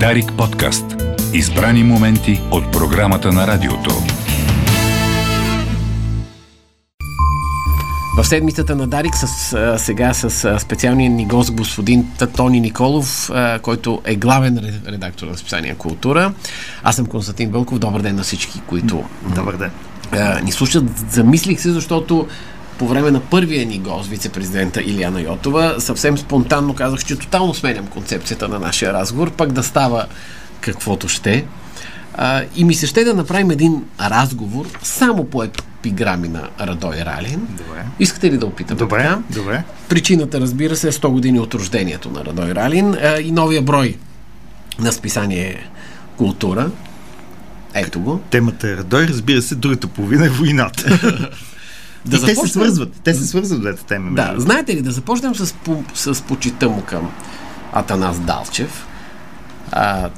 Дарик подкаст. Избрани моменти от програмата на радиото. В седмицата на Дарик сега с специалния ни гост господин Тони Николов, който е главен редактор на разписание Култура. Аз съм Константин Бълков. Добър ден на всички, които ни слушат. Замислих се, защото по време на първия ни гост, вице-президента Илияна Йотова, съвсем спонтанно казах, че тотално сменям концепцията на нашия разговор, пък да става каквото ще. И ми се ще да направим един разговор само по епиграми на Радой Ралин. Добре. Искате ли да опитаме? Добре. Причината, разбира се, е 100 години от рождението на Радой Ралин и новия брой на списание Култура. Ето го. Темата е Радой, разбира се, другата половина е войната. Да, те се свързват двете теми. Да, знаете ли, да започнем с почита му към Атанас Далчев,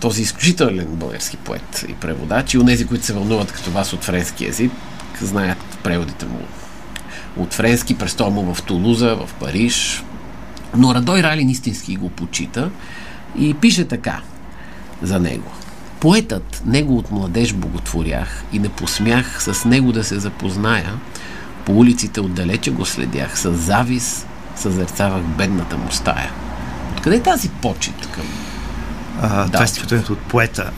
този изключителен български поет и преводач, и онези, които се вълнуват като вас от френски език, знаят преводите му от френски, престоя му в Тулуза, в Париж. Но Радой Ралин истински го почита и пише така за него. Поетът, него от младеж боготворях и не посмях с него да се запозная. По улиците отдалече го следях, с завис съзерцавах бедната му стая. Откъде е тази почит към Далчев? Това е стихотворението от поета.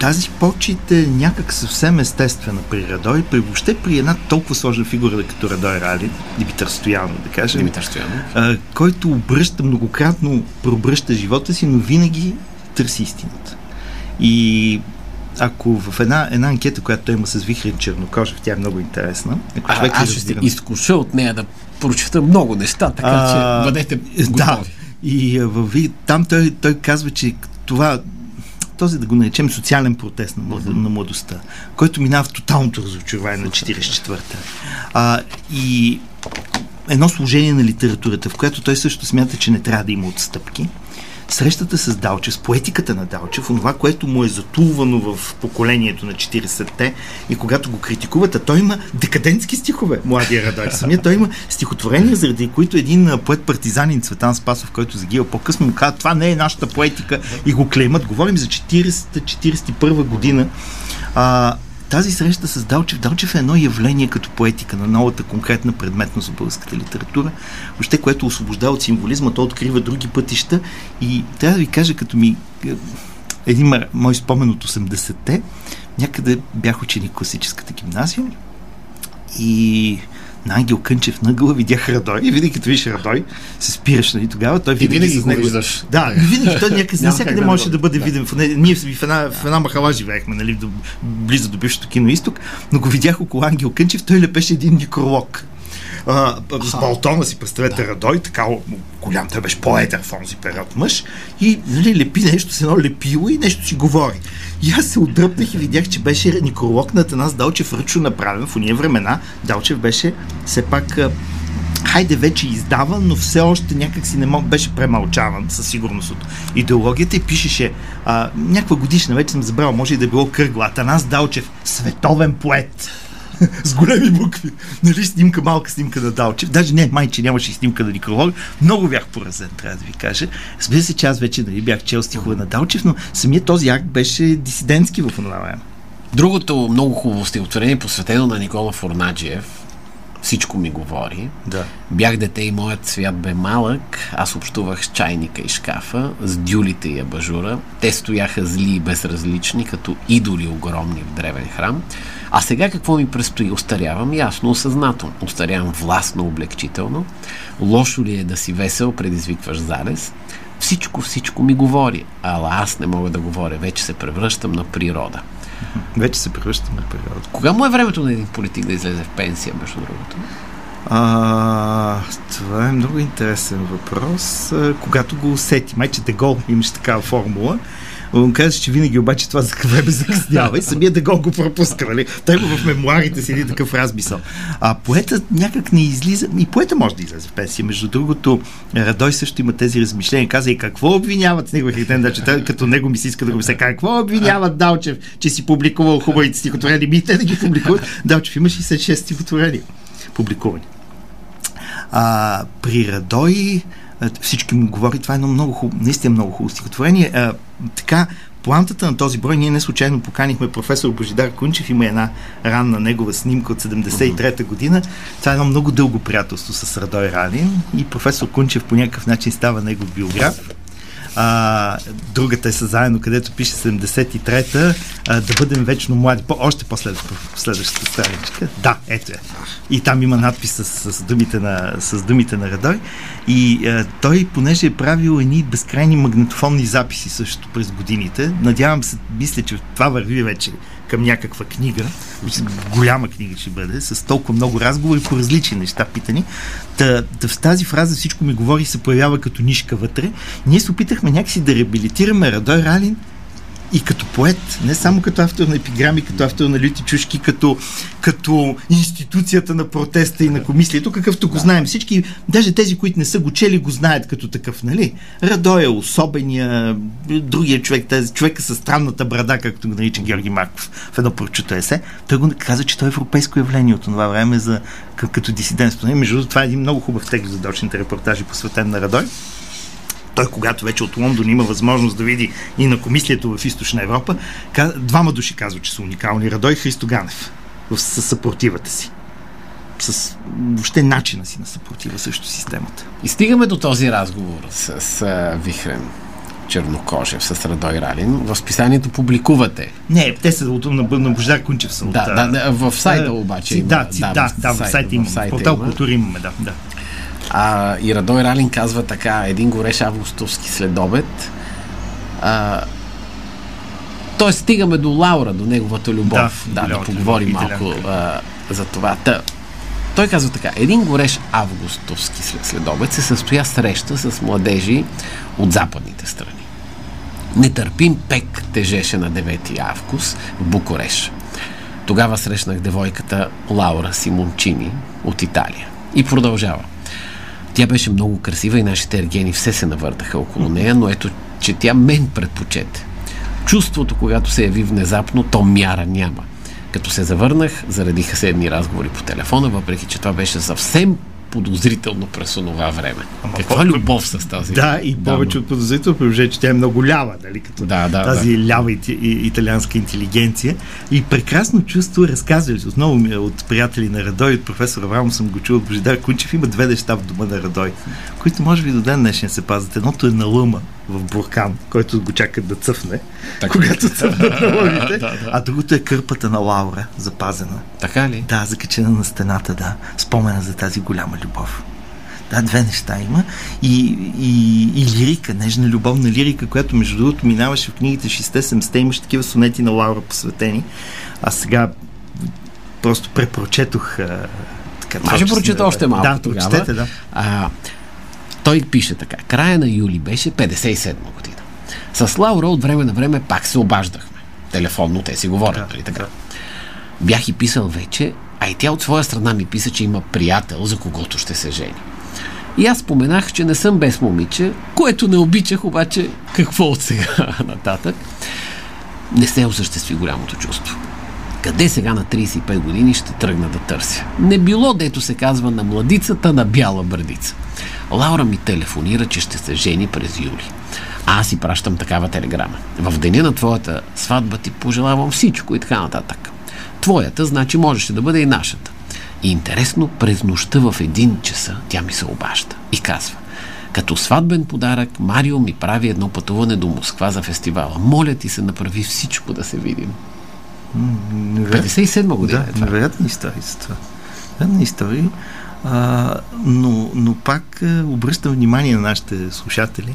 Тази почит е някак съвсем естествена при Радой, въобще при една толкова сложна фигура като Радой Ралин, Димитър Стоянов, който многократно преобръща живота си, но винаги търси истината. И ако в една анкета, която той има с Вихрин Чернокожев, тя е много интересна. Ако аз ще се изкуша от нея да прочета много неща, така че бъдете готови. Да. И там той казва, че този, да го наречем, социален протест на младостта, който минава в тоталното разочарование на 44-та. И едно служение на литературата, в което той също смята, че не трябва да има отстъпки. Срещата с Далчев, с поетиката на Далчев, онова, което му е затулвано в поколението на 40-те, и когато го критикуват, той има декадентски стихове, младия Радой. Самия той има стихотворения, заради които един поет-партизанин, Цветан Спасов, който загива по-късно, му казва, това не е нашата поетика, и го клеймат. Говорим за 40-41 година. Тази среща с Далчев е едно явление като поетика на новата конкретна предметност в българската литература, въобще, което освобождава от символизма, то открива други пътища. И трябва да ви кажа, като един мой спомен от 80-те, някъде бях ученик в класическата гимназия и на Ангел Кънчев нагъла видях Радой. И винаги като виж Радой, се спираш, нали, тогава. Той винаги го виждаш. Да, винаги той някъде можеше да бъде виден. Ние в една махала живеехме, нали, близо до бившото кино Изток, но го видях около Ангел Кънчев, той лепеше един некролог. С балтона си, представете, Радой, така голям, той беше по-едър в онзи период мъж, и, нали, лепи нещо с едно лепило и нещо си говори. И аз се отдръпнах и видях, че беше некролог на Атанас Далчев, ръчно направен. В ония времена Далчев беше все пак, хайде вече издаван, но все още някак си беше премълчаван със сигурност от идеологията, и пишеше някаква годишна, вече съм забрал, може и да е било кръгла, Атанас Далчев, световен поет. С големи букви. Нали, малка снимка на Далчев. Даже не, майче, нямаше снимка на некролог. Много бях поразен, трябва да ви кажа. Разбира се, че аз вече, нали, бях чел стихове на Далчев, но самият този акт беше дисидентски в онова време. Другото много хубаво стихотворение, посветено на Никола Фурнаджиев, Всичко ми говори. Да. Бях дете и моят свят бе малък. Аз общувах с чайника и шкафа, с дюлите и абажура. Те стояха зли и безразлични, като идоли огромни в древен храм. А сега какво ми предстои? Остарявам ясно, осъзнато. Остарявам властно, облегчително. Лошо ли е да си весел, предизвикваш залез? Всичко ми говори. Ала аз не мога да говоря. Вече се превръщам на природа. Кога му е времето на един политик да излезе в пенсия, между другото? Това е много интересен въпрос. Когато го усети, майче Де Гол имаше такава формула, он каза, че винаги обаче това време закъснява и самия Де Гол го пропуска. Нали? Той в мемуарите си един такъв размисъл. Поетът някак не излиза, и поета може да излезе в пенсия. Между другото, Радой също има тези размишления. Каза, и какво обвиняват с него Хритен Далчев, като него ми се иска да го мисля. Какво обвиняват Далчев, че си публикувал хубавите стихотворения? Ми те да ги публикуват. Далчев има 66 стихотворения публикувани. При Радой всички му говори. Това е едно много хубаво, наистина много хубаво стихотворение. Така, плантата на този брой, ние не случайно поканихме професор Божидар Кунчев, има една ранна негова снимка от 73-та година. Това е едно много дълго приятелство с Радой Ралин и професор Кунчев по някакъв начин става негов биограф. Другата е със заедно, където пише 73-та, да бъдем вечно млади. Още по-следващата страничка. Да, ето е. И там има надпис с думите на Радой. И той, понеже е правил едни безкрайни магнитофонни записи също през годините, надявам се, мисля, че това върви вече към някаква книга, голяма книга ще бъде, с толкова много разговори по различни неща питани. В тази фраза "всичко ми говори" се появява като нишка вътре. Ние се опитахме някакси да реабилитираме Радой Ралин и като поет, не само като автор на епиграми, като автор на люти чушки, като институцията на протеста и на комислието, какъвто го знаем всички, даже тези, които не са го чели, го знаят като такъв, нали? Радой е особения, другия човек, тази човека със странната брада, както го нарича Георги Марков в едно прочуто есе. Той го каза, че той е европейско явление от това време като дисидентство. Между това е един много хубав текст за дочните репортажи, посветен на Радой. Той, когато вече от Лондон има възможност да види и на комислието в Източна Европа, двама души казват, че са уникални. Радой и Христо Ганев с съпротивата си. С въобще начина си на съпротива също системата. И стигаме до този разговор с Вихрин Чернокожев, с Радой Ралин. В списанието публикувате. Не, те са на Божидар Кунчев са. Да, в сайта обаче има. Да, в сайта има. В портал Култура имаме, да. И Радой Ралин казва така: един горещ августовски следобед. Той стигаме до Лаура, до неговата любов. Да поговорим малко за това. Той казва така: един горещ августовски следобед се състоя среща с младежи от западните страни. Нетърпим пек тежеше на 9 август в Букурещ. Тогава срещнах девойката Лаура Симончини от Италия. И продължава. Тя беше много красива и нашите ергени все се навъртаха около нея, но ето, че тя мен предпочете. Чувството, когато се яви внезапно, то мяра няма. Като се завърнах, заредиха се едни разговори по телефона, въпреки че това беше съвсем подозрително през онова време. Каква любов с тази? Да, и повече от подозрително, приближа, че тя е много лява, дали, като тази лява италианска интелигенция. И прекрасно чувство, разказвали се отново от приятели на Радой, от професор Авраам съм го чул от Божидар Кунчев, има две неща в дома на Радой, които може би до ден днешен се пазят. Едното е на лъма в буркан, който го чакат да цъфне, когато цъфнат на лъмите, а другото е кърпата на Лаура, запазена. Така ли? Да, закачена на стената, да. Спомена за тази голяма любов. Да, две неща има. И лирика, нежна любовна лирика, която между другото минаваше в книгите 6-7-те, имаше такива сонети на Лаура посветени. Аз сега просто препрочетох Може прочета още малко тогава. Прочетете, да. Той пише така: края на юли беше 57 година. С Лаура от време на време пак се обаждахме. Телефонно те си говорят, нали така? Бях и писал вече, а и тя от своя страна ми писа, че има приятел, за когото ще се жени. И аз споменах, че не съм без момиче, което не обичах, обаче какво от сега нататък? Не се осъществи голямото чувство. Къде сега на 35 години ще тръгна да търся? Не било, дето се казва, на младицата на бяла бърдица. Лаура ми телефонира, че ще се жени през юли. А аз си пращам такава телеграма: в деня на твоята сватба ти пожелавам всичко и така нататък. Твоята, значи, можеше да бъде и нашата. И интересно, през нощта в 1 часа тя ми се обажда и казва: като сватбен подарък Марио ми прави едно пътуване до Москва за фестивала. Моля ти се, направи всичко да се видим. 57 година е това. Невероятни истории са това. Невероятни истории. Но пак обръщам внимание на нашите слушатели.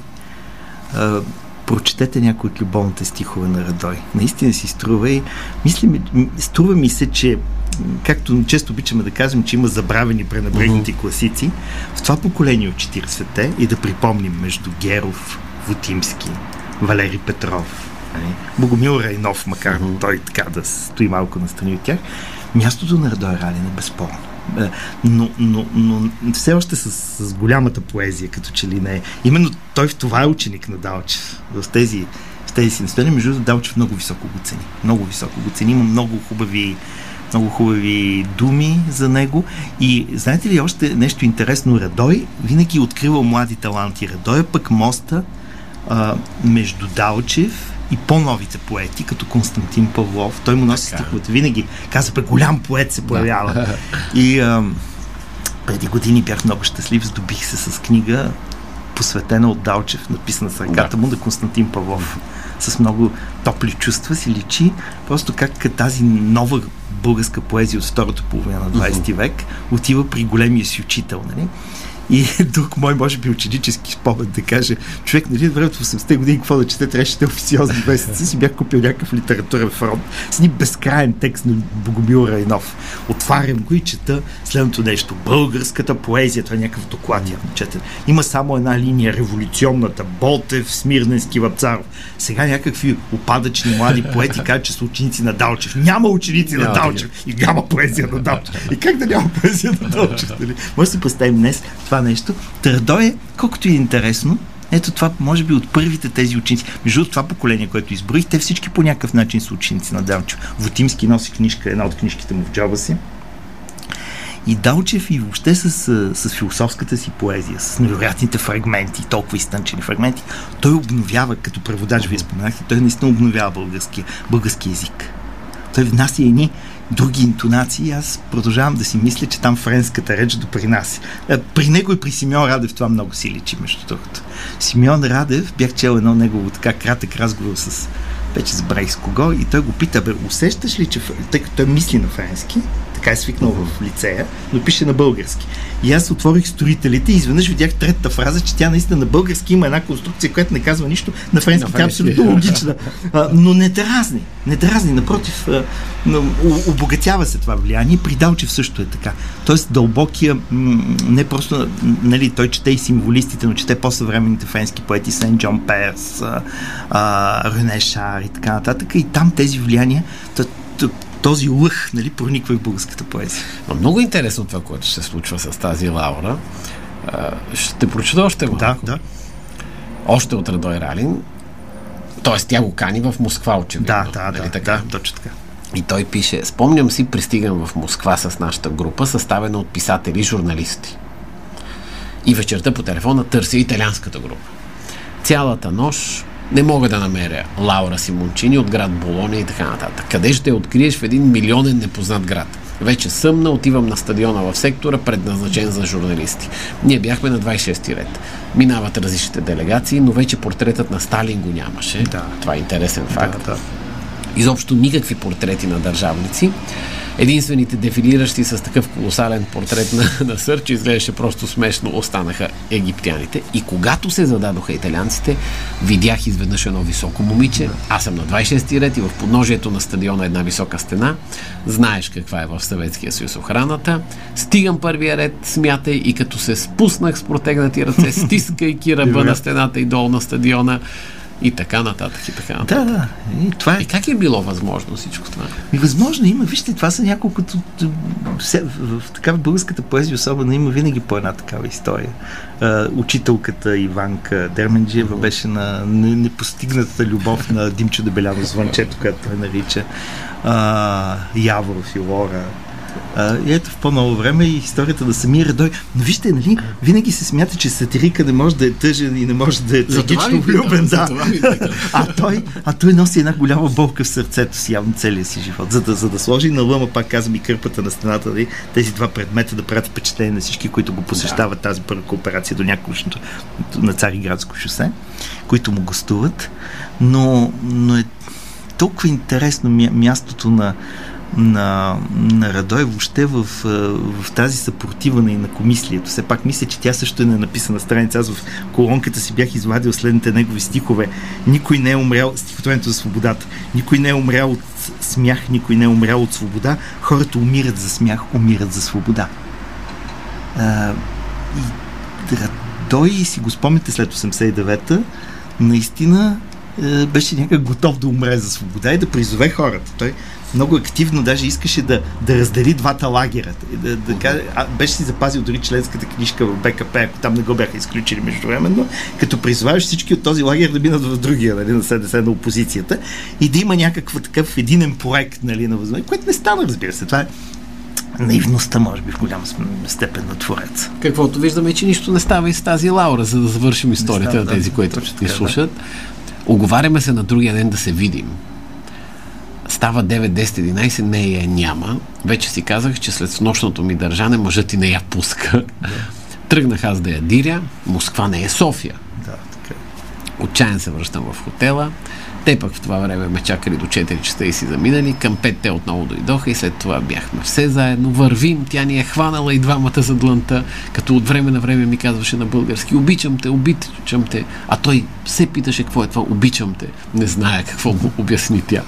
Прочетете някои от любовните стихове на Радой. Наистина си струва и струва ми се, че както често обичаме да кажем, че има забравени, пренебрегнати класици, в това поколение от 40-те, и да припомним между Геров, Вотимски, Валери Петров, Богомил Райнов, макар той така да стои малко настрани от тях, мястото на Радой Ралин е безспорно. Но все още с голямата поезия, като че ли не е. Именно той в това е ученик на Далчев. В тези си настроения, между другото, Далчев много високо го цени. Има много хубави много хубави думи за него. И знаете ли още нещо интересно? Радой винаги открива млади таланти. Радой е пък моста между Далчев и по-новите поети, като Константин Павлов. Той му носи стиховете винаги. Каза, пък голям поет се появява. Да. И преди години бях много щастлив, здобих се с книга, посветена от Далчев, написана с ръката му на Константин Павлов. С много топли чувства си личи просто как тази нова българска поезия от втората половина на 20 век отива при големия си учител, нали? И друг мой, може би, ученически спомет да каже, човек, нали, времето в 80-те години, какво да чете, трябваше официозни месеца, си бях купил някакъв литературен фронт с ни безкрайен текст на Богомил Райнов. Отварям го и чета следното нещо. Българската поезия, това е някакъв доклад, явно четен. Има само една линия, революционната, Ботев, Смирненски, Вапцаров. Сега някакви опадъчни млади поети кажат, че са ученици на Далчев. Няма ученици на Далчев и няма поезия на Далчев. И как да няма поезия на Далчев? Нали? Може да си представим днес това нещо. Радой е, колкото е интересно, ето това, може би, от първите тези ученици. Между това поколение, което изброих, те всички по някакъв начин са ученици на Далчев. Вотимски носи книжка, една от книжките му в джоба си. И Далчев и въобще с философската си поезия, с невероятните фрагменти, толкова изтънчени фрагменти, той обновява, като преводач вие споменахте, той наистина обновява български език. Той внася едни други интонации. Аз продължавам да си мисля, че там френската реч допринася. При него и при Симеон Радев това много си личи, между другото. Симеон Радев, бях чел едно негово така кратък разговор с вече забравих с кого, и той го пита, усещаш ли, че тъй като той мисли на френски, така е свикнал в лицея, но пише на български. И аз отворих строителите и изведнъж видях третата фраза, че тя наистина на български има една конструкция, която не казва нищо, на френски тя е абсолютно логична. Но не дразни, напротив, обогатява се това влияние. При Далчев също е така. Тоест дълбокия, не просто, нали, той чете и символистите, но чете по-съвременните френски поети, Сен Джон Перс, Рене Шар и така нататък. И там тези влияния, този лъх, нали, прониква и българската поезия. Но много интересно това, което ще се случва с тази Лаура. Ще прочета още малко. Да. Още от Радой Ралин. Тоест, тя го кани в Москва, очевидно. Да, точно така. И той пише, спомням си, пристигам в Москва с нашата група, съставена от писатели и журналисти. И вечерта по телефона търся италианската група. Цялата нощ не мога да намеря Лаура Симончини от град Болония и така нататък. Къде ще я откриеш в един милионен непознат град? Вече съмна, отивам на стадиона в сектора, предназначен за журналисти. Ние бяхме на 26-ти ред. Минават различните делегации, но вече портретът на Сталин го нямаше. Да. Това е интересен факт. Да. Изобщо никакви портрети на държавници. Единствените дефилиращи с такъв колосален портрет на Сър, че изглеждаше просто смешно, останаха египтяните. И когато се зададоха италианците, видях изведнъж едно високо момиче. Аз съм на 26-ти ред и в подножието на стадиона една висока стена. Знаеш каква е в Съветския съюз охраната. Стигам първия ред, смятай, и като се спуснах с протегнати ръце, стискайки ръба на стената и долу на стадиона, и така нататък, и така нататък. Да. И това е... И как е било възможно всичко това? И възможно има. Вижте, това са няколко... В такава българската поезия особено има винаги по една такава история. Учителката Иванка Дерменджиева беше на непостигната любов на Димчо Дебелянов, звънчето, която той нарича. Яворов и Лора. И ето в по-ново време и историята да самия Радой. Но вижте, нали, винаги се смята, че сатирика не може да е тъжен и не може да е трагично влюбен. А той носи една голяма болка в сърцето си, явно целия си живот. За да сложи на лъма, пак казвам, и кърпата на стената, нали, тези два предмета да правят впечатление на всички, които го посещават тази първа кооперация до някаквото на Цариградско шосе, които му гостуват. Но е толкова интересно мястото на Радой въобще в тази съпротива на инакомислието. Все пак мисля, че тя също е на написана страница. Аз в колонката си бях извадил следните негови стихове. Никой не е умрял, стихотворението за свободата. Никой не е умрял от смях, никой не е умрял от свобода. Хората умират за смях, умират за свобода. И Радой, си го спомните след 89-та, наистина беше някак готов да умре за свобода и да призове хората. Той много активно даже искаше да раздели двата лагера. Беше си запазил дори членската книжка в БКП, ако там не го бяха изключили междувременно, като призоваваш всички от този лагер да минат в другия, нали, на СДС, на опозицията, и да има някаква такъв единен проект, нали, на възможност, което не стана, разбира се. Това е наивността, може би, в голяма степен на твореца. Каквото виждаме, че нищо не става и с тази Лаура, за да завършим историята на тези, които ни слушат. Оговаряме се на другия ден да се видим. Става 9, 10, 11, не я няма. Вече си казах, че след нощното ми държане мъжът и не я пуска. Да. Тръгнах аз да я диря. Москва не е София. Да, така. Отчаян се връщам в хотела. Те пък в това време ме чакали до 4 часа и си заминали. Към 5 те отново дойдоха и след това бяхме все заедно. Вървим, тя ни е хванала и двамата за длънта, като от време на време ми казваше на български: обичам те, обичам те. А той се питаше какво е това обичам те. Не зная какво му обясни тя.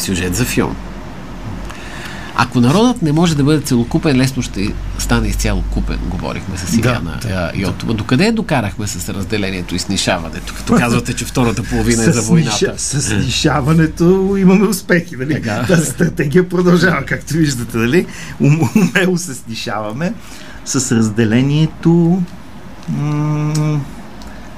Сюжет за филм. Ако народът не може да бъде целокупен, лесно ще стане изцяло купен, говорихме с Илияна Йотова. Докъде докарахме с разделението и снишаването? Като казвате, че втората половина е за войната. С снишаването имаме успехи, нали? Тази стратегия продължава, както виждате, нали? Умело се снишаваме. С разделението...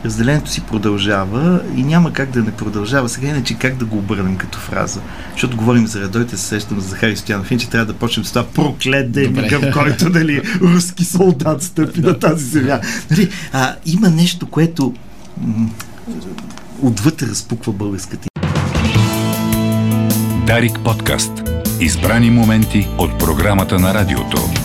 разделението си продължава и няма как да не продължава. Сега иначе как да го обърнем като фраза? Защото говорим за Радойте, се сещам за Захари Стоянов, иначе трябва да почнем с това: проклет демигъв, който, нали, руски солдат стъпи на тази земя. Нали, има нещо, което отвътре разпуква българската. Дарик подкаст. Избрани моменти от програмата на радиото.